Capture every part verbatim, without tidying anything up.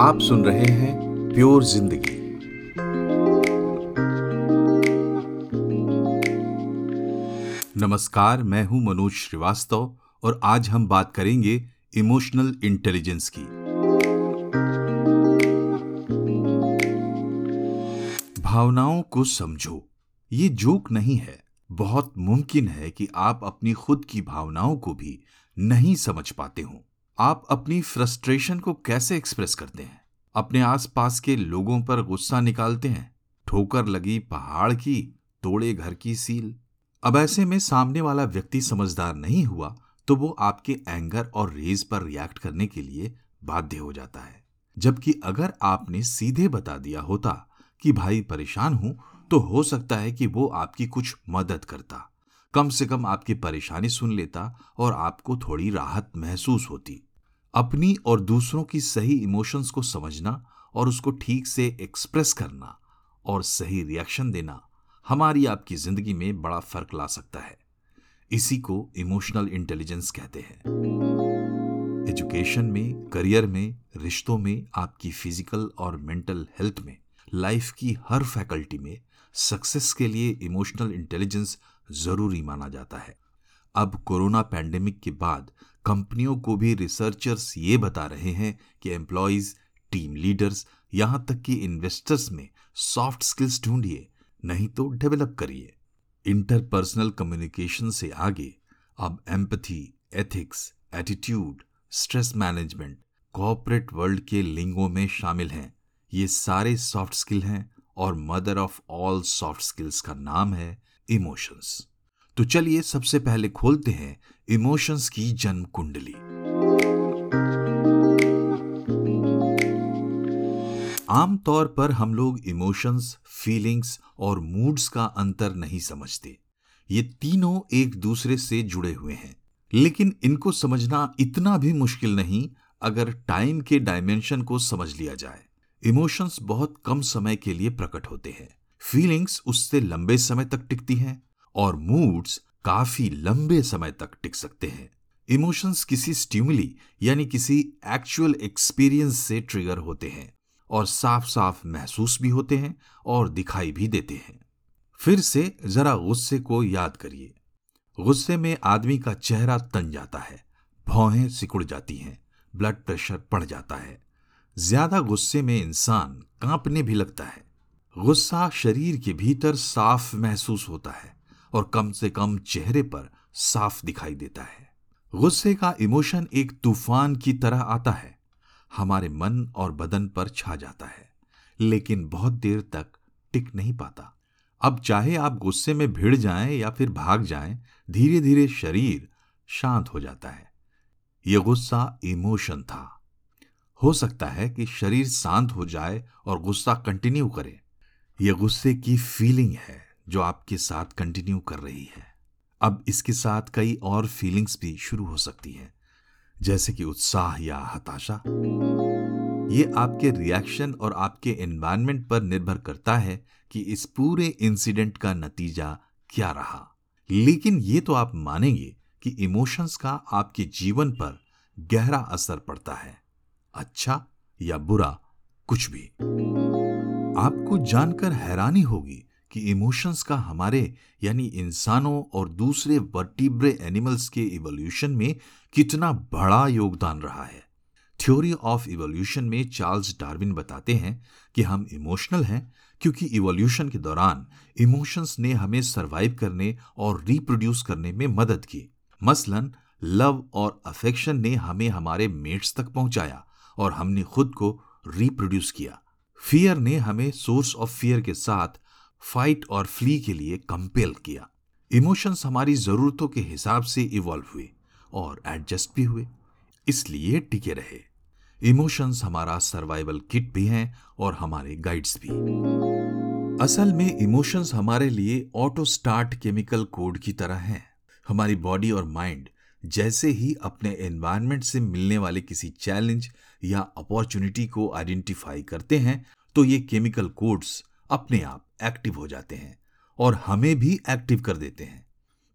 आप सुन रहे हैं प्योर जिंदगी। नमस्कार, मैं हूं मनोज श्रीवास्तव और आज हम बात करेंगे इमोशनल इंटेलिजेंस की। भावनाओं को समझो, ये जोक नहीं है। बहुत मुमकिन है कि आप अपनी खुद की भावनाओं को भी नहीं समझ पाते हो। आप अपनी फ्रस्ट्रेशन को कैसे एक्सप्रेस करते हैं? अपने आसपास के लोगों पर गुस्सा निकालते हैं? ठोकर लगी पहाड़ की, तोड़े घर की सील। अब ऐसे में सामने वाला व्यक्ति समझदार नहीं हुआ तो वो आपके एंगर और रेज पर रिएक्ट करने के लिए बाध्य हो जाता है। जबकि अगर आपने सीधे बता दिया होता कि भाई परेशान हूं, तो हो सकता है कि वो आपकी कुछ मदद करता, कम से कम आपकी परेशानी सुन लेता और आपको थोड़ी राहत महसूस होती। अपनी और दूसरों की सही इमोशंस को समझना और उसको ठीक से एक्सप्रेस करना और सही रिएक्शन देना हमारी आपकी जिंदगी में बड़ा फर्क ला सकता है। इसी को इमोशनल इंटेलिजेंस कहते हैं। एजुकेशन में, करियर में, रिश्तों में, आपकी फिजिकल और मेंटल हेल्थ में, लाइफ की हर फैकल्टी में सक्सेस के लिए इमोशनल इंटेलिजेंस जरूरी माना जाता है। अब कोरोना पैंडेमिक के बाद कंपनियों को भी रिसर्चर्स ये बता रहे हैं कि एम्प्लॉइज, टीम लीडर्स, यहाँ तक कि इन्वेस्टर्स में सॉफ्ट स्किल्स ढूंढिए, नहीं तो डेवलप करिए। इंटरपर्सनल कम्युनिकेशन से आगे अब empathy, ethics, attitude, stress management corporate world के लिंगों में शामिल हैं। ये सारे सॉफ्ट स्किल हैं और mother of all soft skills का नाम है इमोशंस। तो चलिए सबसे पहले खोलते हैं इमोशंस की जन्म कुंडली। आमतौर पर हम लोग इमोशंस, फीलिंग्स और मूड्स का अंतर नहीं समझते। ये तीनों एक दूसरे से जुड़े हुए हैं, लेकिन इनको समझना इतना भी मुश्किल नहीं अगर टाइम के डायमेंशन को समझ लिया जाए। इमोशंस बहुत कम समय के लिए प्रकट होते हैं, फीलिंग्स उससे लंबे समय तक टिकती हैं और मूड्स काफी लंबे समय तक टिक सकते हैं। इमोशंस किसी स्टिमुली यानी किसी एक्चुअल एक्सपीरियंस से ट्रिगर होते हैं और साफ साफ महसूस भी होते हैं और दिखाई भी देते हैं। फिर से जरा गुस्से को याद करिए। गुस्से में आदमी का चेहरा तन जाता है, भौहें सिकुड़ जाती हैं, ब्लड प्रेशर बढ़ जाता है। ज्यादा गुस्से में इंसान कांपने भी लगता है। गुस्सा शरीर के भीतर साफ महसूस होता है और कम से कम चेहरे पर साफ दिखाई देता है। गुस्से का इमोशन एक तूफान की तरह आता है, हमारे मन और बदन पर छा जाता है, लेकिन बहुत देर तक टिक नहीं पाता। अब चाहे आप गुस्से में भिड़ जाएं या फिर भाग जाएं, धीरे धीरे शरीर शांत हो जाता है। यह गुस्सा इमोशन था। हो सकता है कि शरीर शांत हो जाए और गुस्सा कंटिन्यू करे। यह गुस्से की फीलिंग है जो आपके साथ कंटिन्यू कर रही है। अब इसके साथ कई और फीलिंग्स भी शुरू हो सकती हैं, जैसे कि उत्साह या हताशा। ये आपके रिएक्शन और आपके एनवायरनमेंट पर निर्भर करता है कि इस पूरे इंसिडेंट का नतीजा क्या रहा। लेकिन ये तो आप मानेंगे कि इमोशंस का आपके जीवन पर गहरा असर पड़ता है, अच्छा या बुरा, कुछ भी। आपको जानकर हैरानी होगी कि इमोशंस का हमारे यानी इंसानों और दूसरे वर्टीब्रे एनिमल्स के इवोल्यूशन में कितना बड़ा योगदान रहा है। थ्योरी ऑफ इवोल्यूशन में चार्ल्स डार्विन बताते हैं कि हम इमोशनल हैं क्योंकि इवोल्यूशन के दौरान इमोशंस ने हमें सरवाइव करने और रिप्रोड्यूस करने में मदद की। मसलन लव और अफेक्शन ने हमें हमारे मेट्स तक पहुंचाया और हमने खुद को रिप्रोड्यूस किया। फियर ने हमें सोर्स ऑफ फियर के साथ फाइट और फ्ली के लिए कंपेल किया। इमोशंस हमारी जरूरतों के हिसाब से इवॉल्व हुए और एडजस्ट भी हुए, इसलिए टिके रहे। इमोशंस हमारा सर्वाइवल किट भी हैं और हमारे गाइड्स भी। असल में इमोशंस हमारे लिए ऑटो स्टार्ट केमिकल कोड की तरह हैं। हमारी बॉडी और माइंड जैसे ही अपने एनवायरनमेंट से मिलने वाले किसी चैलेंज या अपॉर्चुनिटी को आइडेंटिफाई करते हैं तो ये केमिकल कोड्स अपने आप एक्टिव हो जाते हैं और हमें भी एक्टिव कर देते हैं।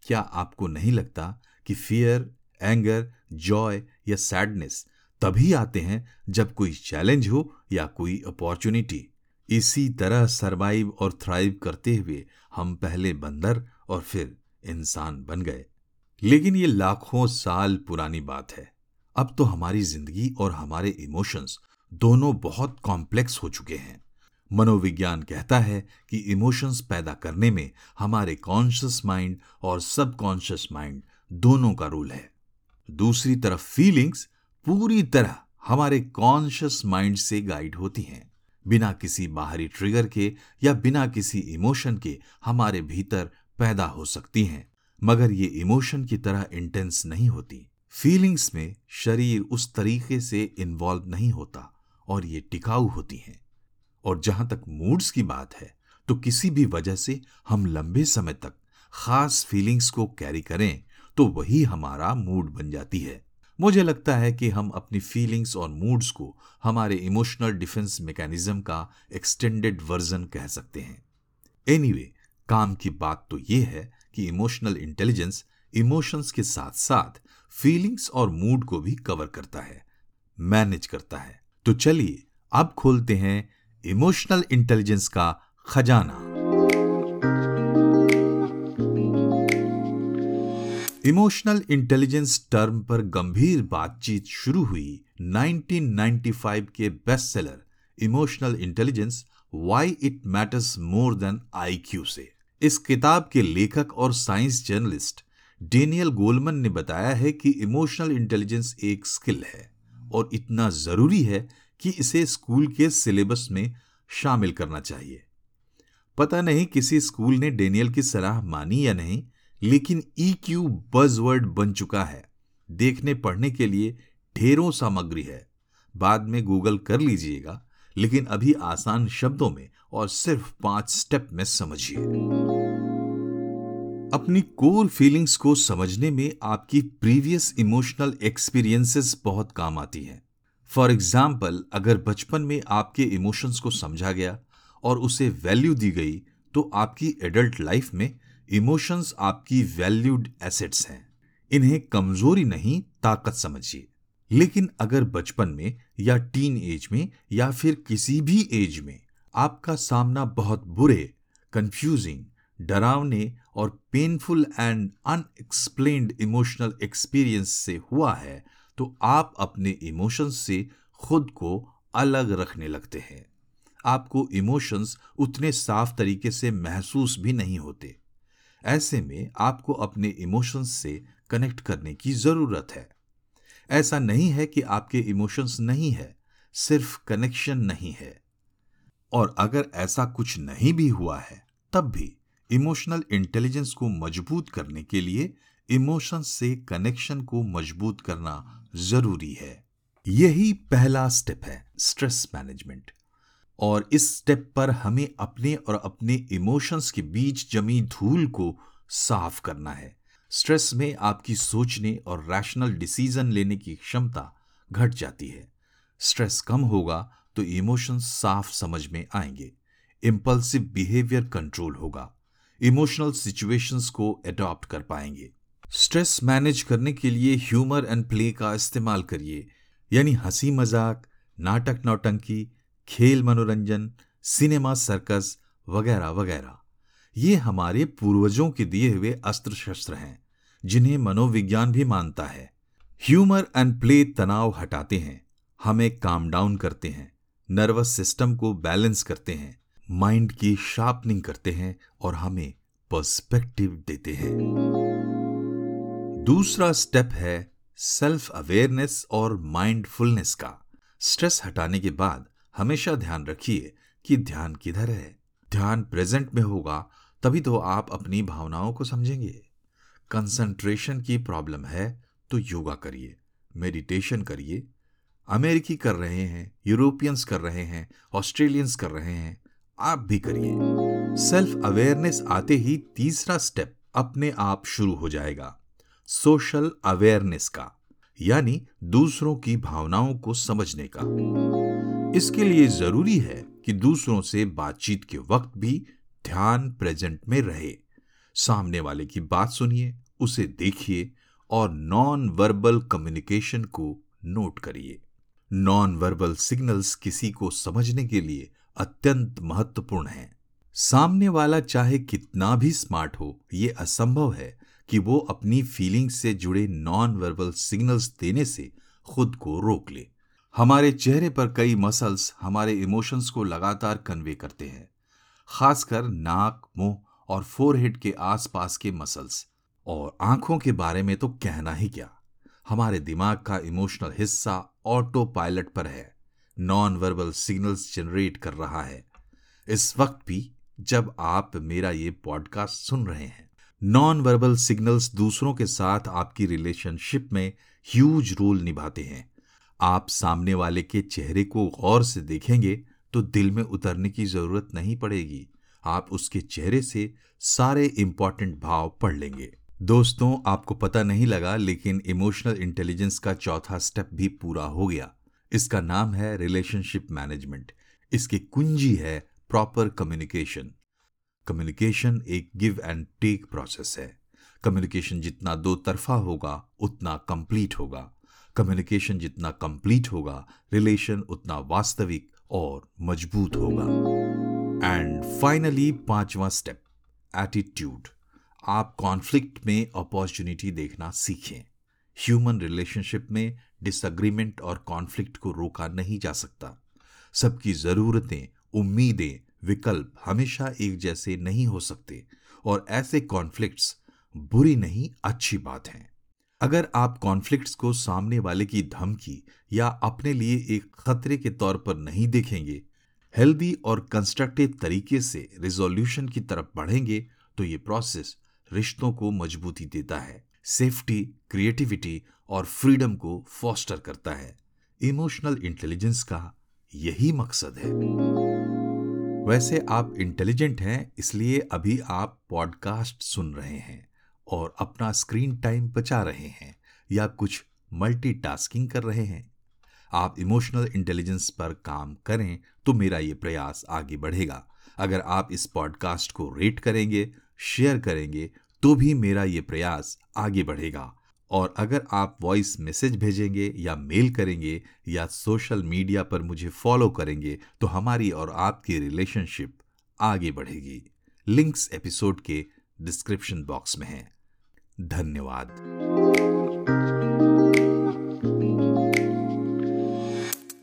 क्या आपको नहीं लगता कि फियर, एंगर, जॉय या सैडनेस तभी आते हैं जब कोई चैलेंज हो या कोई अपॉर्चुनिटी। इसी तरह सरवाइव और थ्राइव करते हुए हम पहले बंदर और फिर इंसान बन गए। लेकिन ये लाखों साल पुरानी बात है। अब तो हमारी जिंदगी और हमारे इमोशंस दोनों बहुत कॉम्प्लेक्स हो चुके हैं। मनोविज्ञान कहता है कि इमोशंस पैदा करने में हमारे कॉन्शियस माइंड और सबकॉन्शियस माइंड दोनों का रोल है। दूसरी तरफ फीलिंग्स पूरी तरह हमारे कॉन्शियस माइंड से गाइड होती हैं। बिना किसी बाहरी ट्रिगर के या बिना किसी इमोशन के हमारे भीतर पैदा हो सकती हैं, मगर ये इमोशन की तरह इंटेंस नहीं होती। फीलिंग्स में शरीर उस तरीके से इन्वॉल्व नहीं होता और ये टिकाऊ होती हैं। और जहां तक मूड्स की बात है, तो किसी भी वजह से हम लंबे समय तक खास फीलिंग्स को कैरी करें तो वही हमारा मूड बन जाती है। मुझे लगता है कि हम अपनी फीलिंग्स और मूड्स को हमारे इमोशनल डिफेंस मैकेनिज्म का एक्सटेंडेड वर्जन कह सकते हैं। एनीवे, काम की बात तो ये है कि इमोशनल इंटेलिजेंस इमोशंस के साथ साथ फीलिंग्स और मूड को भी कवर करता है, मैनेज करता है। तो चलिए अब खोलते हैं इमोशनल इंटेलिजेंस का खजाना। इमोशनल इंटेलिजेंस टर्म पर गंभीर बातचीत शुरू हुई नाइनटीन नाइंटी फाइव के best seller emotional intelligence why it matters more than IQ से। इस किताब के लेखक और साइंस जर्नलिस्ट डेनियल गोलमन ने बताया है कि इमोशनल इंटेलिजेंस एक स्किल है और इतना जरूरी है कि इसे स्कूल के सिलेबस में शामिल करना चाहिए। पता नहीं किसी स्कूल ने डेनियल की सलाह मानी या नहीं, लेकिन ईक्यू बज़वर्ड बन चुका है। देखने पढ़ने के लिए ढेरों सामग्री है, बाद में गूगल कर लीजिएगा, लेकिन अभी आसान शब्दों में और सिर्फ पांच स्टेप में समझिए। अपनी कोर फीलिंग्स को समझने में आपकी प्रीवियस इमोशनल एक्सपीरियंसेस बहुत काम आती हैं। फॉर एग्जाम्पल, अगर बचपन में आपके इमोशंस को समझा गया और उसे वैल्यू दी गई, तो आपकी एडल्ट लाइफ में इमोशंस आपकी वैल्यूड एसेट्स हैं। इन्हें कमजोरी नहीं, ताकत समझिए। लेकिन अगर बचपन में या टीन एज में या फिर किसी भी एज में आपका सामना बहुत बुरे, कंफ्यूजिंग, डरावने और painful and unexplained emotional experience से हुआ है, तो आप अपने इमोशंस से खुद को अलग रखने लगते हैं। आपको इमोशंस उतने साफ तरीके से महसूस भी नहीं होते। ऐसे में आपको अपने इमोशंस से कनेक्ट करने की ज़रूरत है। ऐसा नहीं है कि आपके इमोशंस नहीं है, सिर्फ कनेक्शन नहीं है। और अगर ऐसा कुछ नहीं भी हुआ है, तब भी इमोशनल इंटेलिजेंस को मजबूत करने के लिए इमोशंस से कनेक्शन को मजबूत करना जरूरी है। यही पहला स्टेप है, स्ट्रेस मैनेजमेंट। और इस स्टेप पर हमें अपने और अपने इमोशंस के बीच जमी धूल को साफ करना है। स्ट्रेस में आपकी सोचने और रैशनल डिसीजन लेने की क्षमता घट जाती है। स्ट्रेस कम होगा तो इमोशंस साफ समझ में आएंगे, इम्पल्सिव बिहेवियर कंट्रोल होगा, इमोशनल सिचुएशंस को अडॉप्ट कर पाएंगे। स्ट्रेस मैनेज करने के लिए ह्यूमर एंड प्ले का इस्तेमाल करिए, यानी हंसी मजाक, नाटक नौटंकी, खेल मनोरंजन, सिनेमा, सर्कस वगैरह वगैरह। ये हमारे पूर्वजों के दिए हुए अस्त्र शस्त्र हैं, जिन्हें मनोविज्ञान भी मानता है। ह्यूमर एंड प्ले तनाव हटाते हैं, हमें काम डाउन करते हैं, नर्वस सिस्टम को बैलेंस करते हैं, माइंड की शार्पनिंग करते हैं और हमें पर्सपेक्टिव देते हैं। दूसरा स्टेप है सेल्फ अवेयरनेस और माइंडफुलनेस का। स्ट्रेस हटाने के बाद हमेशा ध्यान रखिए कि ध्यान किधर है। ध्यान प्रेजेंट में होगा तभी तो आप अपनी भावनाओं को समझेंगे। कंसंट्रेशन की प्रॉब्लम है तो योगा करिए, मेडिटेशन करिए। अमेरिकी कर रहे हैं, यूरोपियंस कर रहे हैं, ऑस्ट्रेलियंस कर रहे हैं, आप भी करिए। सेल्फ अवेयरनेस आते ही तीसरा स्टेप अपने आप शुरू हो जाएगा, सोशल अवेयरनेस का, यानी दूसरों की भावनाओं को समझने का। इसके लिए जरूरी है कि दूसरों से बातचीत के वक्त भी ध्यान प्रेजेंट में रहे। सामने वाले की बात सुनिए, उसे देखिए और नॉन वर्बल कम्युनिकेशन को नोट करिए। नॉन वर्बल सिग्नल्स किसी को समझने के लिए अत्यंत महत्वपूर्ण हैं। सामने वाला चाहे कितना भी स्मार्ट हो, ये असंभव है कि वो अपनी फीलिंग से जुड़े नॉन वर्बल सिग्नल्स देने से खुद को रोक ले। हमारे चेहरे पर कई मसल्स हमारे इमोशंस को लगातार कन्वे करते हैं, खासकर नाक, मुंह और फोरहेड के आसपास के मसल्स। और आंखों के बारे में तो कहना ही क्या। हमारे दिमाग का इमोशनल हिस्सा ऑटो पायलट पर है, नॉन वर्बल सिग्नल्स जनरेट कर रहा है। इस वक्त भी जब आप मेरा ये पॉडकास्ट सुन रहे हैं, नॉन वर्बल सिग्नल्स दूसरों के साथ आपकी रिलेशनशिप में ह्यूज रोल निभाते हैं। आप सामने वाले के चेहरे को गौर से देखेंगे तो दिल में उतरने की जरूरत नहीं पड़ेगी, आप उसके चेहरे से सारे इंपॉर्टेंट भाव पढ़ लेंगे। दोस्तों, आपको पता नहीं लगा, लेकिन इमोशनल इंटेलिजेंस का चौथा स्टेप भी पूरा हो गया। इसका नाम है रिलेशनशिप मैनेजमेंट। इसकी कुंजी है प्रॉपर कम्युनिकेशन। कम्युनिकेशन एक गिव एंड टेक प्रोसेस है। कम्युनिकेशन जितना दो तरफा होगा उतना कंप्लीट होगा। कम्युनिकेशन जितना कंप्लीट होगा, रिलेशन उतना वास्तविक और मजबूत होगा। एंड फाइनली पांचवा स्टेप, एटीट्यूड। आप कॉन्फ्लिक्ट में अपॉर्चुनिटी देखना सीखें। ह्यूमन रिलेशनशिप में डिसएग्रीमेंट और कॉन्फ्लिक्ट को रोका नहीं जा सकता। सबकी ज़रूरतें, उम्मीदें, विकल्प हमेशा एक जैसे नहीं हो सकते और ऐसे कॉन्फ्लिक्ट्स बुरी नहीं, अच्छी बात है। अगर आप कॉन्फ्लिक्ट्स को सामने वाले की धमकी या अपने लिए एक खतरे के तौर पर नहीं देखेंगे, हेल्दी और कंस्ट्रक्टिव तरीके से रिजोल्यूशन की तरफ बढ़ेंगे, तो ये प्रोसेस रिश्तों को मजबूती देता है, सेफ्टी, क्रिएटिविटी और फ्रीडम को फॉस्टर करता है। इमोशनल इंटेलिजेंस का यही मकसद है। वैसे आप इंटेलिजेंट हैं, इसलिए अभी आप पॉडकास्ट सुन रहे हैं और अपना स्क्रीन टाइम बचा रहे हैं या कुछ मल्टीटास्किंग कर रहे हैं। आप इमोशनल इंटेलिजेंस पर काम करें तो मेरा ये प्रयास आगे बढ़ेगा। अगर आप इस पॉडकास्ट को रेट करेंगे, शेयर करेंगे तो भी मेरा ये प्रयास आगे बढ़ेगा। और अगर आप वॉइस मैसेज भेजेंगे या मेल करेंगे या सोशल मीडिया पर मुझे फॉलो करेंगे तो हमारी और आपकी रिलेशनशिप आगे बढ़ेगी। लिंक्स एपिसोड के डिस्क्रिप्शन बॉक्स में हैं। धन्यवाद।